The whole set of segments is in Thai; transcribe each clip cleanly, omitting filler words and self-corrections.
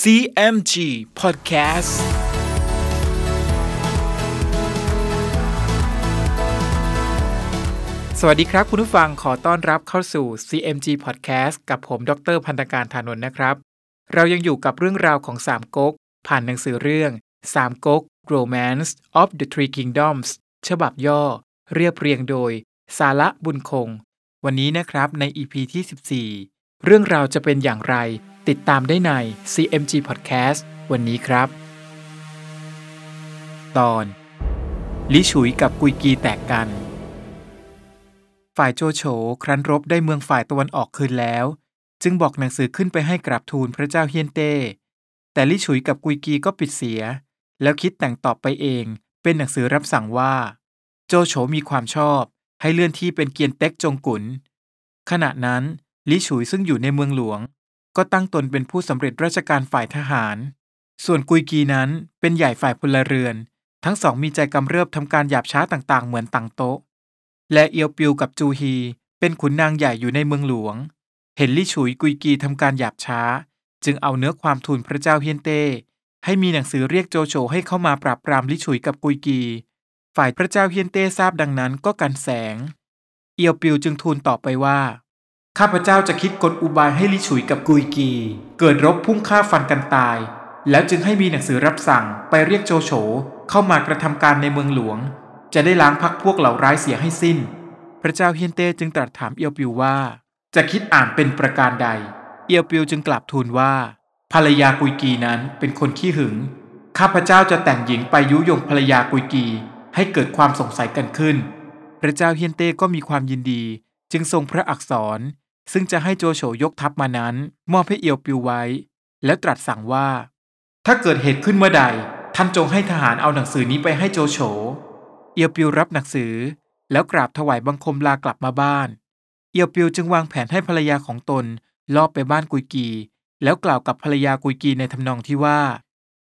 CMG Podcastสวัสดีครับคุณผู้ฟังขอต้อนรับเข้าสู่ CMG Podcast กับผมดร.ภัณฑการ ธานนท์นะครับเรายังอยู่กับเรื่องราวของสามก๊กผ่านหนังสือเรื่องสามก๊ก Romance of the Three Kingdoms ฉบับย่อเรียบเรียงโดยสาระบุญคงวันนี้นะครับใน EP ที่14เรื่องราวจะเป็นอย่างไรติดตามได้ใน CMG Podcast วันนี้ครับตอนลิฉุยกับกุยกีแตกกันฝ่ายโจโฉครั้นรบได้เมืองฝ่ายตะวันออกคืนแล้วจึงบอกหนังสือขึ้นไปให้กราบทูลพระเจ้าเฮียนเต้แต่ลิฉุยกับกุยกีก็ปิดเสียแล้วคิดแต่งตอบไปเองเป็นหนังสือรับสั่งว่าโจโฉมีความชอบให้เลื่อนที่เป็นเกียนเต็กจงกุนขณะนั้นลิฉุยซึ่งอยู่ในเมืองหลวงก็ตั้งตนเป็นผู้สำเร็จราชการฝ่ายทหารส่วนกุยกีนั้นเป็นใหญ่ฝ่ายพลเรือนทั้งสองมีใจกำเริบทำการหยาบช้าต่างๆเหมือนต่างโต๊ะและเอียวปิวกับจูฮีเป็นขุนนางใหญ่อยู่ในเมืองหลวงเห็นลิฉุยกุยกีทำการหยาบช้าจึงเอาเนื้อความทูลพระเจ้าเฮียนเต้ให้มีหนังสือเรียกโจโฉให้เข้ามาปราบปรามลิฉุยกับกุยกีฝ่ายพระเจ้าเฮียนเต้ทราบดังนั้นก็กันแสงเอียวปิวจึงทูลต่อไปว่าข้าพเจ้าจะคิดกลอุบายให้ลิฉุยกับกุยกีเกิดรบพุ่งฆ่าฟันกันตายแล้วจึงให้มีหนังสือรับสั่งไปเรียกโจโฉเข้ามากระทำการในเมืองหลวงจะได้ล้างพรรคพวกเหล่าร้ายเสียให้สิ้นพระเจ้าเฮียนเต้จึงตรัสถามเอียวปิวว่าจะคิดอ่านเป็นประการใดเอียวปิวจึงกราบทูลว่าภรรยากุยกีนั้นเป็นคนขี้หึงข้าพเจ้าจะแต่งหญิงไปยุยงภรรยากุยกีให้เกิดความสงสัยกันขึ้นพระเจ้าเฮียนเต้ก็มีความยินดีจึงทรงพระอักษรซึ่งจะให้โจโฉยกทัพมานั้นมอบให้เอียวปิวไว้แล้วตรัสสั่งว่าถ้าเกิดเหตุขึ้นเมื่อใดท่านจงให้ทหารเอาหนังสือนี้ไปให้โจโฉเอียวปิวรับหนังสือแล้วกราบถวายบังคมลากลับมาบ้านเอียวปิวจึงวางแผนให้ภรรยาของตนลอบไปบ้านกุยกีแล้วกล่าวกับภรรยากุยกีในทำนองที่ว่า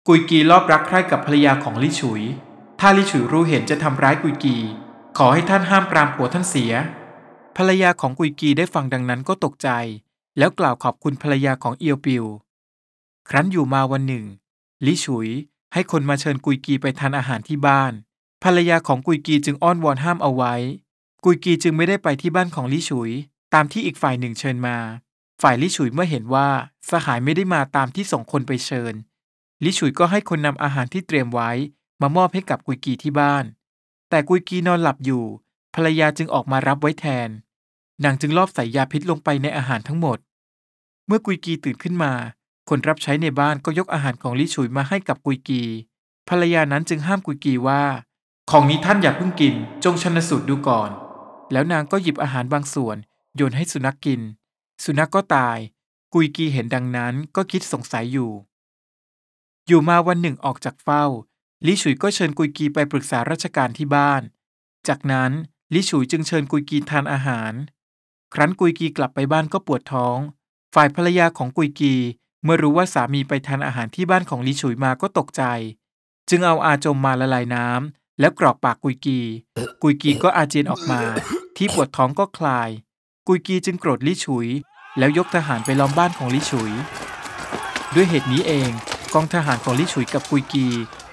กุยกีลอบรักใคร่กับภรรยาของลิฉุยถ้าลิฉุยรู้เห็นจะทำร้ายกุยกีขอให้ท่านห้ามปรามผัวท่านเสียภรรยาของกุยกีได้ฟังดังนั้นก็ตกใจแล้วกล่าวขอบคุณภรรยาของเอียวปิวครั้นอยู่มาวันหนึ่งลิฉุยให้คนมาเชิญกุยกีไปทานอาหารที่บ้านภรรยาของกุยกีจึงอ้อนวอนห้ามเอาไว้กุยกีจึงไม่ได้ไปที่บ้านของลิฉุยตามที่อีกฝ่ายหนึ่งเชิญมาฝ่ายลิฉุยเมื่อเห็นว่าสหายไม่ได้มาตามที่ส่งคนไปเชิญลิฉุยก็ให้คนนำอาหารที่เตรียมไว้มามอบให้กับกุยกีที่บ้านแต่กุยกีนอนหลับอยู่ภรรยาจึงออกมารับไว้แทนนางจึงลอบใส่ยาพิษลงไปในอาหารทั้งหมดเมื่อกุยกีตื่นขึ้นมาคนรับใช้ในบ้านก็ยกอาหารของลิฉุยมาให้กับกุยกีภรรยานั้นจึงห้ามกุยกีว่าของนี้ท่านอย่าเพิ่งกินจงชันสูตรดูก่อนแล้วนางก็หยิบอาหารบางส่วนโยนให้สุนัขกินสุนัขก็ตายกุยกีเห็นดังนั้นก็คิดสงสัยอยู่มาวันหนึ่งออกจากเฝ้าลิฉุยก็เชิญกุยกีไปปรึกษาราชการที่บ้านจากนั้นลิฉุยจึงเชิญกุยกีทานอาหารครั้นกุยกีกลับไปบ้านก็ปวดท้องฝ่ายภรรยาของกุยกีเมื่อรู้ว่าสามีไปทานอาหารที่บ้านของลิฉุยมาก็ตกใจจึงเอาอาจมมาละลายน้ำแล้วกรอกปากกุยกีกุยกีก็อาเจียนออกมาที่ปวดท้องก็คลายกุยกีจึงโกรธลิฉุยแล้วยกทหารไปล้อมบ้านของลิฉุยด้วยเหตุนี้เองกองทหารของลิฉุยกับกุยกี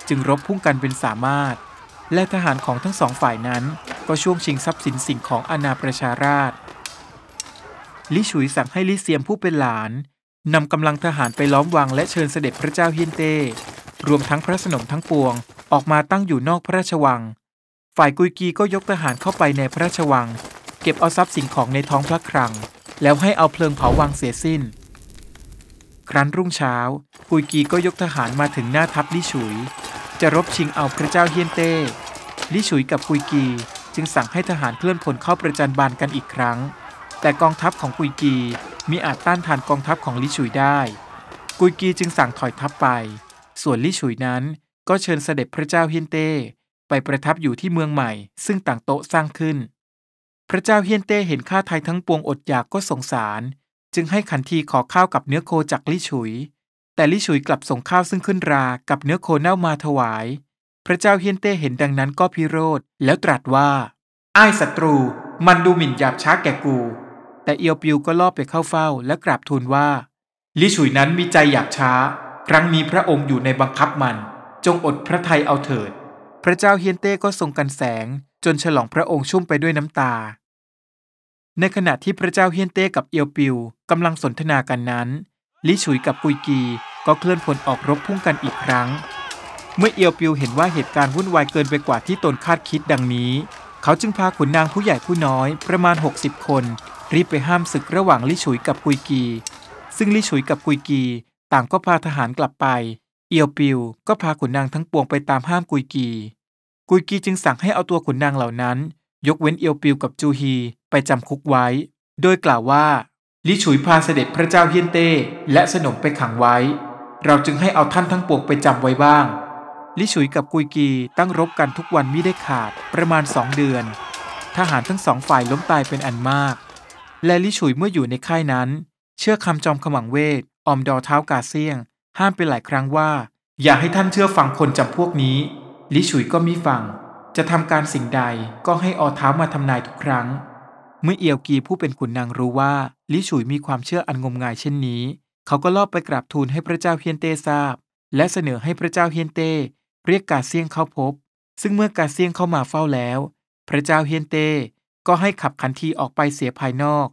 จึงรบพุ่งกันเป็นสามารถและทหารของทั้งสองฝ่ายนั้นก็ช่วงชิงทรัพย์สินสิ่งของอาณาประชาราษฎร์ลิฉุยสั่งให้ลิเซียมผู้เป็นหลานนำกำลังทหารไปล้อมวังและเชิญเสด็จพระเจ้าเฮียนเต้รวมทั้งพระสนมทั้งปวงออกมาตั้งอยู่นอกพระราชวังฝ่ายกุยกีก็ยกทหารเข้าไปในพระราชวังเก็บเอาทรัพย์สินของในท้องพระคลังแล้วให้เอาเพลิงเผาวังเสียสิ้นครั้นรุ่งเช้ากุยกีก็ยกทหารมาถึงหน้าทัพลิฉุยจะรบชิงเอาพระเจ้าเฮียนเต้ลิฉุยกับกุยกีจึงสั่งให้ทหารเคลื่อนพลเข้าประจันบานกันอีกครั้งแต่กองทัพของกุยกีมิอาจต้านทานกองทัพของลิฉุยได้กุยกีจึงสั่งถอยทัพไปส่วนลิฉุยนั้นก็เชิญเสด็จพระเจ้าเฮียนเต้ไปประทับอยู่ที่เมืองใหม่ซึ่งต่างโต๊ะสร้างขึ้นพระเจ้าเฮียนเต้เห็นข้าไทยทั้งปวงอดอยากก็สงสารจึงให้ขันทีขอข้าวกับเนื้อโคจากลิฉุยแต่ลิฉุยกลับส่งข้าวซึ่งขึ้นรากับเนื้อโคเน่ามาถวายพระเจ้าเฮียนเต้เห็นดังนั้นก็พิโรธแล้วตรัสว่าอ้ายศัตรูมันดูหมิ่นหยาบช้าแก่กูแต่เอียวปิวก็ลอบไปเข้าเฝ้าและกราบทูลว่าลิฉุยนั้นมีใจหยาบช้า ครั้งมีพระองค์อยู่ในบังคับมันจงอดพระทัยเอาเถิดพระเจ้าเฮียนเต้ก็ทรงกันแสงจนฉลองพระองค์ชุ่มไปด้วยน้ำตาในขณะที่พระเจ้าเฮียนเต้กับเอียวปิวกำลังสนทนากันนั้นลิฉุยกับปุยกีก็เคลื่อนพลออกรบพุ่งกันอีกครั้งเมื่อเอียวปิวเห็นว่าเหตุการณ์วุ่นวายเกินไปกว่าที่ตนคาดคิดดังนี้เขาจึงพาขุนนางผู้ใหญ่ผู้น้อยประมาณ60คนรีบไปห้ามศึกระหว่างลิฉุยกับปุยกีซึ่งลิฉุยกับปุยกีต่างก็พาทหารกลับไปเอียวปิวก็พาขุนนางทั้งปวงไปตามห้ามกุยกีจึงสั่งให้เอาตัวขุนนางเหล่านั้นยกเว้นเอียวปิวกับจูฮีไปจำคุกไว้โดยกล่าวว่าลิฉุยพาเสด็จพระเจ้าเฮียนเต้และสนมไปขังไว้เราจึงให้เอาท่านทั้งปวงไปจำไว้บ้างลิฉุยกับกุยกีตั้งรบกันทุกวันมิได้ขาดประมาณ2 เดือนทหารทั้ง2ฝ่ายล้มตายเป็นอันมากและลิฉุยเมื่ออยู่ในค่ายนั้นเชื่อคำจอมขมังเวทออมดอเท้ากาเซียงห้ามไปหลายครั้งว่าอย่าให้ท่านเชื่อฟังคนจำพวกนี้ลิฉุยก็มิฟังจะทำการสิ่งใดก็ให้ออเท้ามาทำนายทุกครั้งเมื่อเอียวกีผู้เป็นขุนนางรู้ว่าลิฉุยมีความเชื่ออันงมงายเช่นนี้เขาก็ลอบไปกราบทูลให้พระเจ้าเฮียนเต้ทราบและเสนอให้พระเจ้าเฮียนเต้เรียกกาเซียงเข้าพบซึ่งเมื่อกาเซียงเข้ามาเฝ้าแล้วพระเจ้าเฮียนเต้ก็ให้ขับขันทีออกไปเสียภายนอก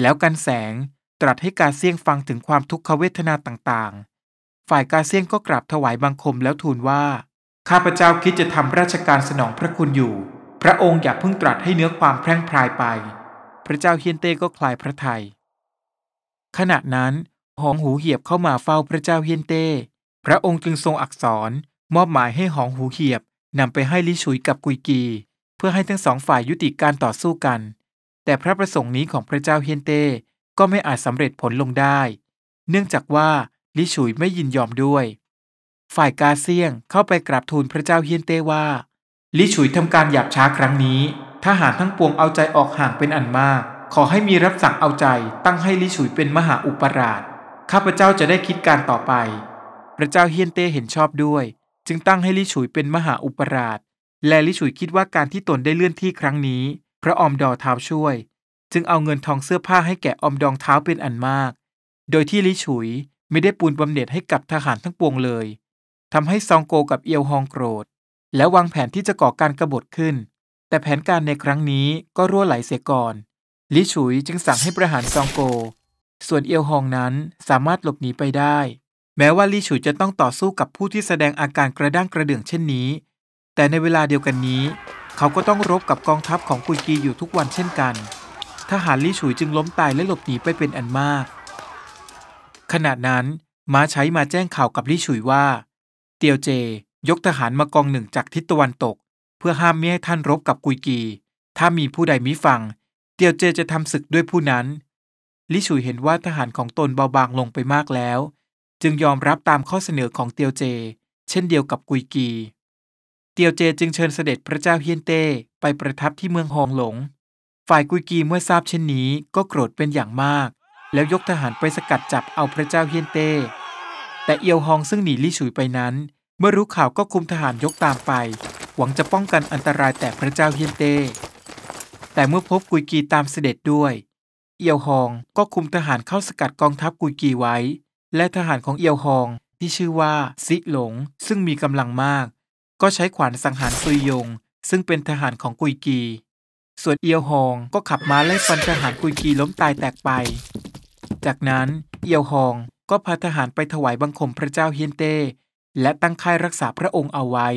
แล้วกันแสงตรัสให้กาเซียงฟังถึงความทุกขเวทนาต่างๆฝ่ายกาเซียงก็กราบถวายบังคมแล้วทูลว่าข้าพเจ้าคิดจะทำราชการสนองพระคุณอยู่พระองค์อย่าเพิ่งตรัสให้เนื้อความแพร่งพรายไปพระเจ้าเฮียนเต้ก็คลายพระทัยขณะนั้นหองหูเหียบเข้ามาเฝ้าพระเจ้าเฮียนเต้พระองค์จึงทรงอักษรมอบหมายให้หองหูเหียบนำไปให้ลิฉุยกับกุยกีเพื่อให้ทั้งสองฝ่ายยุติการต่อสู้กันแต่พระประสงค์นี้ของพระเจ้าเฮียนเต้ก็ไม่อาจสำเร็จผลลงได้เนื่องจากว่าลิฉุยไม่ยินยอมด้วยฝ่ายกาเซียงเข้าไปกราบทูลพระเจ้าเฮียนเต้ว่าลิฉุยทำการหยาบช้าครั้งนี้ทหารทั้งปวงเอาใจออกห่างเป็นอันมากขอให้มีรับสั่งเอาใจตั้งให้ลิฉุยเป็นมหาอุปราชข้าพเจ้าจะได้คิดการต่อไปพระเจ้าเฮียนเต้เห็นชอบด้วยจึงตั้งให้ลิฉุยเป็นมหาอุปราชและลิฉุยคิดว่าการที่ตนได้เลื่อนที่ครั้งนี้พระออมดอเท้าช่วยจึงเอาเงินทองเสื้อผ้าให้แก่ออมดองเท้าเป็นอันมากโดยที่ลิฉุยไม่ได้ปูนบำเหน็จให้กับทหารทั้งปวงเลยทำให้ซองโกกับเอียวฮองโกรธและวางแผนที่จะก่อการกบฏขึ้นแต่แผนการในครั้งนี้ก็รั่วไหลเสียก่อนลิฉุยจึงสั่งให้ประหารซองโกส่วนเอียวฮองนั้นสามารถหลบหนีไปได้แม้ว่าลิฉุยจะต้องต่อสู้กับผู้ที่แสดงอาการกระด้างกระเดื่องเช่นนี้แต่ในเวลาเดียวกันนี้เขาก็ต้องรบกับกองทัพของกุยกีอยู่ทุกวันเช่นกันทหารลิฉุยจึงล้มตายและหลบหนีไปเป็นอันมากขณะนั้นม้าใช้มาแจ้งข่าวกับลิฉุยว่าเตียวเจยกทหารมากองหนึ่งจากทิศตะวันตกเพื่อห้ามไม่ให้ท่านรบกับกุยกีถ้ามีผู้ใดมิฟังเตียวเจจะทำศึกด้วยผู้นั้นลิฉุยเห็นว่าทหารของตนเบาบางลงไปมากแล้วจึงยอมรับตามข้อเสนอของเตียวเจเช่นเดียวกับกุยกีเตียวเจจึงเชิญเสด็จพระเจ้าเฮียนเต้ไปประทับที่เมืองฮองหลงฝ่ายกุยกีเมื่อทราบเช่นนี้ก็โกรธเป็นอย่างมากแล้วยกทหารไปสกัดจับเอาพระเจ้าเฮียนเต้แต่เอียวฮองซึ่งหนีลิฉุยไปนั้นเมื่อรู้ข่าวก็คุมทหารยกตามไปหวังจะป้องกันอันตรายแต่พระเจ้าเฮียนเต้แต่เมื่อพบกุยกีตามเสด็จด้วยเอียวฮองก็คุมทหารเข้าสกัดกองทัพกุยกีไว้และทหารของเอียวฮองที่ชื่อว่าซิหลงซึ่งมีกำลังมากก็ใช้ขวานสังหารซุยยงซึ่งเป็นทหารของกุยกีส่วนเอียวฮองก็ขับม้าไล่ฟันทหารกุยกีล้มตายแตกไปจากนั้นเอียวฮองก็พาทหารไปถวายบังคมพระเจ้าเฮียนเต้และตั้งค่ายรักษาพระองค์เอาไว้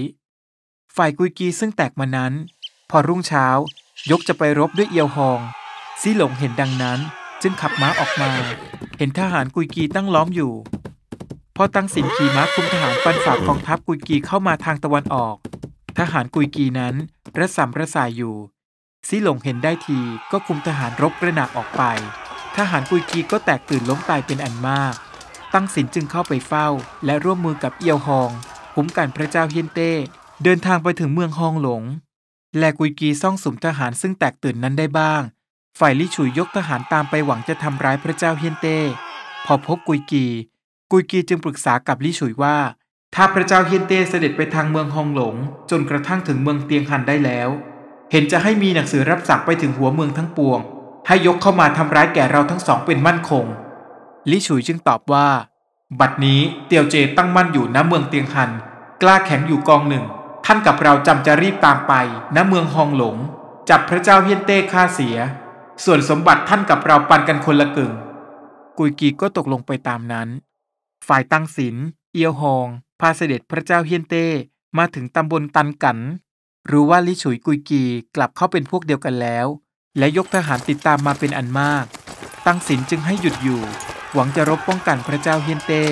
ฝ่ายกุยกีซึ่งแตกมานั้นพอรุ่งเช้ายกจะไปรบด้วยเอียวฮองซิหลงเห็นดังนั้นจึงขับม้าออกมาเห็นทหารกุยกีตั้งล้อมอยู่พอตั้งสินขี่ม้าคุมทหารฟันฝ่ากองทัพกุยกีเข้ามาทางตะวันออกทหารกุยกีนั้นระส่ำระสายอยู่ซิหลงเห็นได้ทีก็คุมทหารรบกระหน่ำออกไปทหารกุยกีก็แตกตื่นล้มตายเป็นอันมากตั้งสินจึงเข้าไปเฝ้าและร่วมมือกับเอียวฮองคุ้มกันพระเจ้าเฮียนเต้เดินทางไปถึงเมืองฮองหลงและกุยกีซ่องสุมทหารซึ่งแตกตื่นนั้นได้บ้างฝ่ายลิฉุยยกทหารตามไปหวังจะทำร้ายพระเจ้าเฮียนเต้พอพบกุยกีจึงปรึกษากับลิฉุยว่าถ้าพระเจ้าเฮียนเต้เสด็จไปทางเมืองฮองหลงจนกระทั่งถึงเมืองเตียงหันได้แล้วเห็นจะให้มีหนังสือรับสั่งไปถึงหัวเมืองทั้งปวงให้ยกเข้ามาทำร้ายแก่เราทั้งสองเป็นมั่นคงลิฉุยจึงตอบว่า บัดนี้เตียวเจตั้งมั่นอยู่ณเมืองเตียงหันกล้าแข็งอยู่กองหนึ่งท่านกับเราจำจะรีบตามไปณเมืองฮองหลงจับพระเจ้าเฮียนเต้ฆ่าเสียส่วนสมบัติท่านกับเราปันกันคนละกึ่งกุยกีก็ตกลงไปตามนั้นฝ่ายตังสินเอียวฮองพาเสด็จพระเจ้าเฮียนเต้มาถึงตำบลตันกันรู้ว่าลิฉุยกุยกีกลับเข้าเป็นพวกเดียวกันแล้วและยกทหารติดตามมาเป็นอันมากตังสินจึงให้หยุดอยู่หวังจะรบป้องกันพระเจ้าเฮียนเต้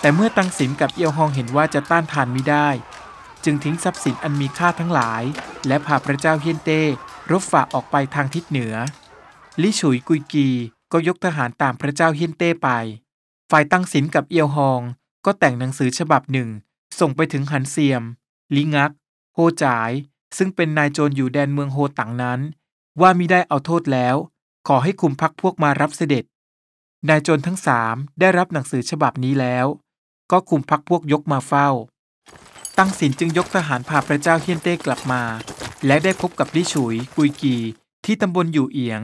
แต่เมื่อตังสินกับเอียวฮองเห็นว่าจะต้านทานมิได้จึงทิ้งทรัพย์สินอันมีค่าทั้งหลายและพาพระเจ้าเฮียนเต้รบฝ่าออกไปทางทิศเหนือลิฉุยกุยกีก็ยกทหารตามพระเจ้าเฮียนเต้ไปฝ่ายตังสินกับเอียวฮองก็แต่งหนังสือฉบับหนึ่งส่งไปถึงหันเซียมลิงักโฮจ๋ายซึ่งเป็นนายโจรอยู่แดนเมืองโฮตังนั้นว่ามิได้เอาโทษแล้วขอให้คุมพรรคพวกมารับเสด็จนายโจรทั้งสามได้รับหนังสือฉบับนี้แล้วก็คุมพรรคพวกยกมาเฝ้าตังสินจึงยกทหารพาพระเจ้าเฮียนเต้กลับมาและได้พบกับลิฉุยกุยกีที่ตำบลอยู่เอียง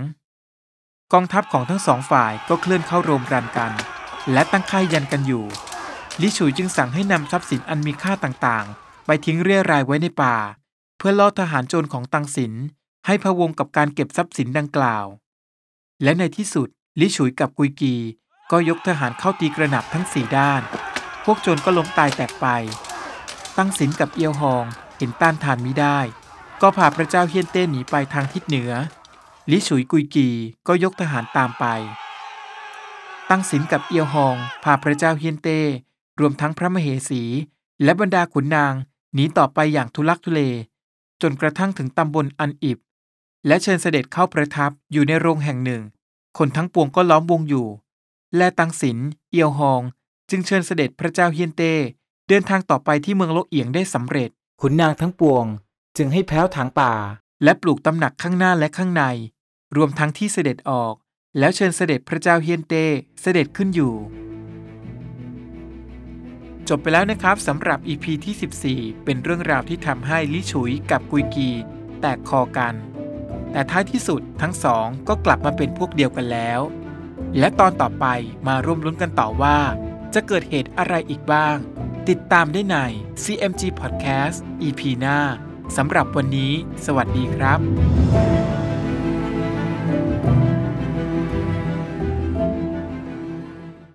กองทัพของทั้งสองฝ่ายก็เคลื่อนเข้าโรมรันกันและตั้งค่ายยันกันอยู่ลิฉุยจึงสั่งให้นำทรัพย์สินอันมีค่าต่างๆไปทิ้งเรี่ยรายไว้ในป่าเพื่อล่อทหารโจรของตังสินให้พะวงกับการเก็บทรัพย์สินดังกล่าวและในที่สุดลิฉุยกับกุยกีก็ยกทหารเข้าตีกระหน่ำทั้ง4ด้านพวกโจรก็ล้มตายแตกไปตังสินกับเอียวฮองเห็นต้านทานมิได้ก็พาพระเจ้าเฮียนเต้หนีไปทางทิศเหนือลิฉุยกุยกีก็ยกทหารตามไปตังสินกับเอียวฮองพาพระเจ้าเฮียนเต้รวมทั้งพระมเหสีและบรรดาขุนนางหนีต่อไปอย่างทุลักทุเลจนกระทั่งถึงตำบลอันอิบและเชิญเสด็จเข้าประทับอยู่ในโรงแห่งหนึ่งคนทั้งปวงก็ล้อมวงอยู่และตังสินเอียวฮองจึงเชิญเสด็จพระเจ้าเฮียนเต้เดินทางต่อไปที่เมืองโลเอียงได้สำเร็จขุนนางทั้งปวงจึงให้แผ้วถางป่าและปลูกตำหนักข้างหน้าและข้างในรวมทั้งที่เสด็จออกแล้วเชิญเสด็จพระเจ้าเฮียนเต้เสด็จขึ้นอยู่จบไปแล้วนะครับสำหรับ EP ที่ 14เป็นเรื่องราวที่ทำให้ลิฉุยกับกุยกีแตกคอกันแต่ท้ายที่สุดทั้งสองก็กลับมาเป็นพวกเดียวกันแล้วและตอนต่อไปมาร่วมลุ้นกันต่อว่าจะเกิดเหตุอะไรอีกบ้างติดตามได้ใน CMG Podcast EP หน้าสำหรับวันนี้สวัสดีครับ